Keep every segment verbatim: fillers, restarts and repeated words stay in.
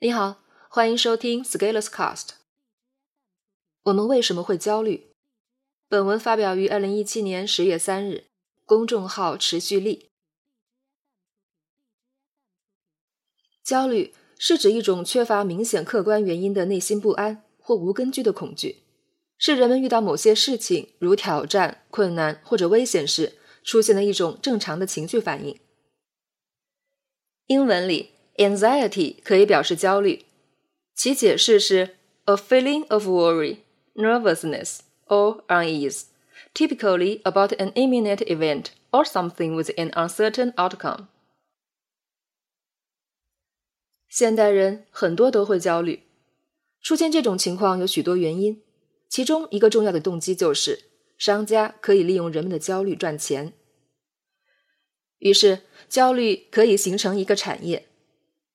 你好，欢迎收听 Scalers Cast。 我们为什么会焦虑？本文发表于二零一七年十月三日，公众号持续力。焦虑是指一种缺乏明显客观原因的内心不安或无根据的恐惧，是人们遇到某些事情，如挑战、困难或者危险时出现的一种正常的情绪反应。英文里Anxiety 可以表示焦虑，其解释是 a feeling of worry, nervousness, or unease, typically about an imminent event or something with an uncertain outcome. 现代人很多都会焦虑，出现这种情况有许多原因，其中一个重要的动机就是商家可以利用人们的焦虑赚钱。于是，焦虑可以形成一个产业。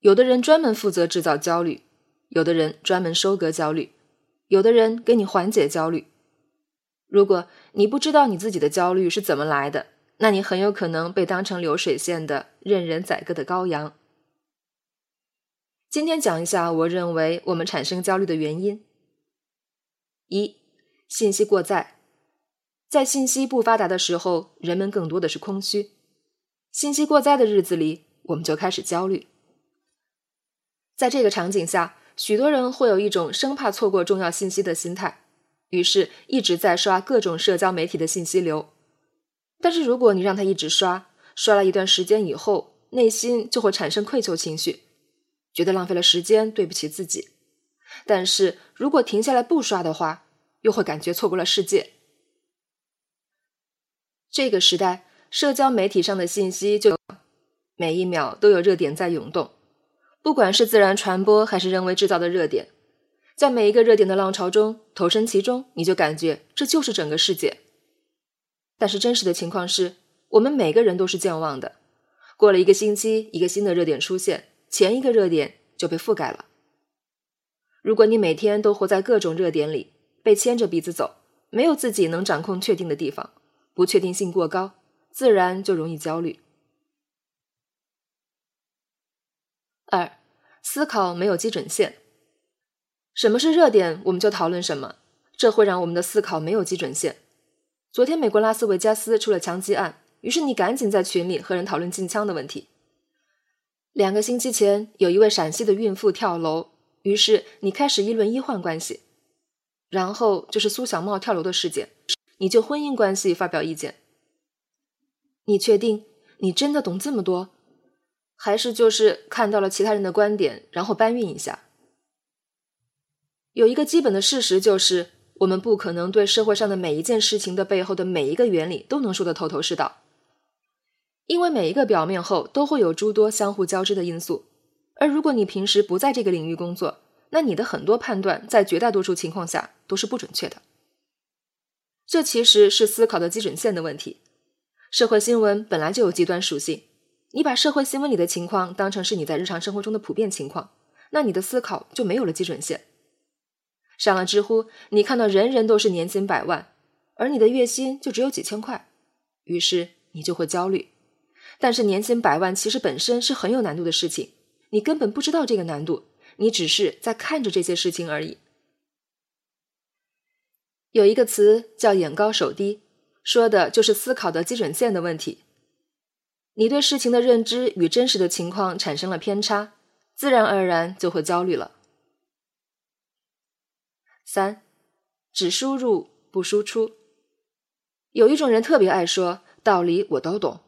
有的人专门负责制造焦虑，有的人专门收割焦虑，有的人给你缓解焦虑。如果你不知道你自己的焦虑是怎么来的，那你很有可能被当成流水线的任人宰割的羔羊。今天讲一下我认为我们产生焦虑的原因。一、信息过载。在信息不发达的时候，人们更多的是空虚。信息过载的日子里，我们就开始焦虑。在这个场景下，许多人会有一种生怕错过重要信息的心态，于是一直在刷各种社交媒体的信息流。但是如果你让他一直刷，刷了一段时间以后，内心就会产生愧疚情绪，觉得浪费了时间，对不起自己。但是如果停下来不刷的话，又会感觉错过了世界。这个时代，社交媒体上的信息就每一秒都有热点在涌动，不管是自然传播还是人为制造的热点，在每一个热点的浪潮中投身其中，你就感觉这就是整个世界。但是真实的情况是，我们每个人都是健忘的。过了一个星期，一个新的热点出现，前一个热点就被覆盖了。如果你每天都活在各种热点里，被牵着鼻子走，没有自己能掌控确定的地方，不确定性过高，自然就容易焦虑。二、思考没有基准线。什么是热点，我们就讨论什么，这会让我们的思考没有基准线。昨天美国拉斯维加斯出了枪击案，于是你赶紧在群里和人讨论禁枪的问题。两个星期前，有一位陕西的孕妇跳楼，于是你开始议论医患关系。然后就是苏小茂跳楼的事件，你就婚姻关系发表意见。你确定你真的懂这么多？还是就是看到了其他人的观点，然后搬运一下？有一个基本的事实就是，我们不可能对社会上的每一件事情的背后的每一个原理都能说得头头是道，因为每一个表面后都会有诸多相互交织的因素。而如果你平时不在这个领域工作，那你的很多判断在绝大多数情况下都是不准确的。这其实是思考的基准线的问题。社会新闻本来就有极端属性，你把社会新闻里的情况当成是你在日常生活中的普遍情况，那你的思考就没有了基准线。上了知乎，你看到人人都是年薪百万，而你的月薪就只有几千块，于是你就会焦虑。但是年薪百万其实本身是很有难度的事情，你根本不知道这个难度，你只是在看着这些事情而已。有一个词叫眼高手低，说的就是思考的基准线的问题。你对事情的认知与真实的情况产生了偏差，自然而然就会焦虑了。三、只输入不输出。有一种人特别爱说，道理我都懂。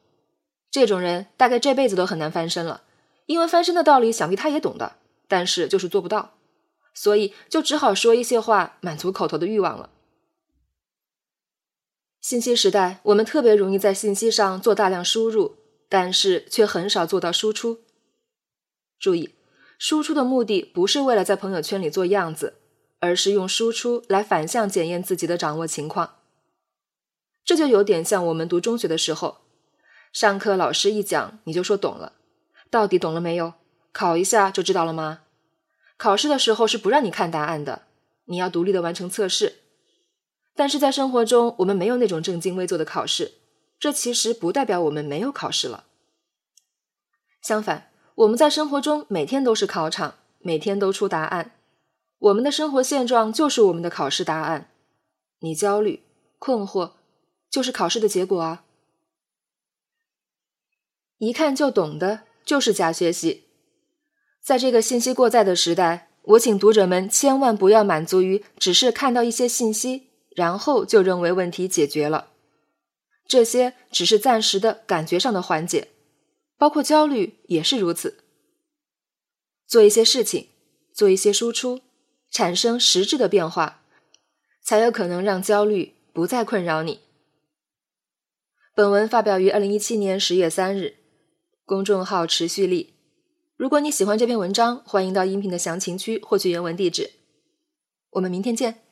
这种人大概这辈子都很难翻身了，因为翻身的道理想必他也懂的，但是就是做不到，所以就只好说一些话满足口头的欲望了。信息时代，我们特别容易在信息上做大量输入，但是却很少做到输出。注意，输出的目的不是为了在朋友圈里做样子，而是用输出来反向检验自己的掌握情况。这就有点像我们读中学的时候，上课老师一讲你就说懂了，到底懂了没有？考一下就知道了吗？考试的时候是不让你看答案的，你要独立的完成测试。但是在生活中，我们没有那种正襟危坐的考试，这其实不代表我们没有考试了。相反，我们在生活中每天都是考场，每天都出答案。我们的生活现状就是我们的考试答案。你焦虑、困惑，就是考试的结果啊。一看就懂的就是假学习。在这个信息过载的时代，我请读者们千万不要满足于只是看到一些信息，然后就认为问题解决了。这些只是暂时的感觉上的缓解，包括焦虑也是如此。做一些事情，做一些输出，产生实质的变化，才有可能让焦虑不再困扰你。本文发表于二零一七年十月三日，公众号持续力。如果你喜欢这篇文章，欢迎到音频的详情区获取原文地址。我们明天见。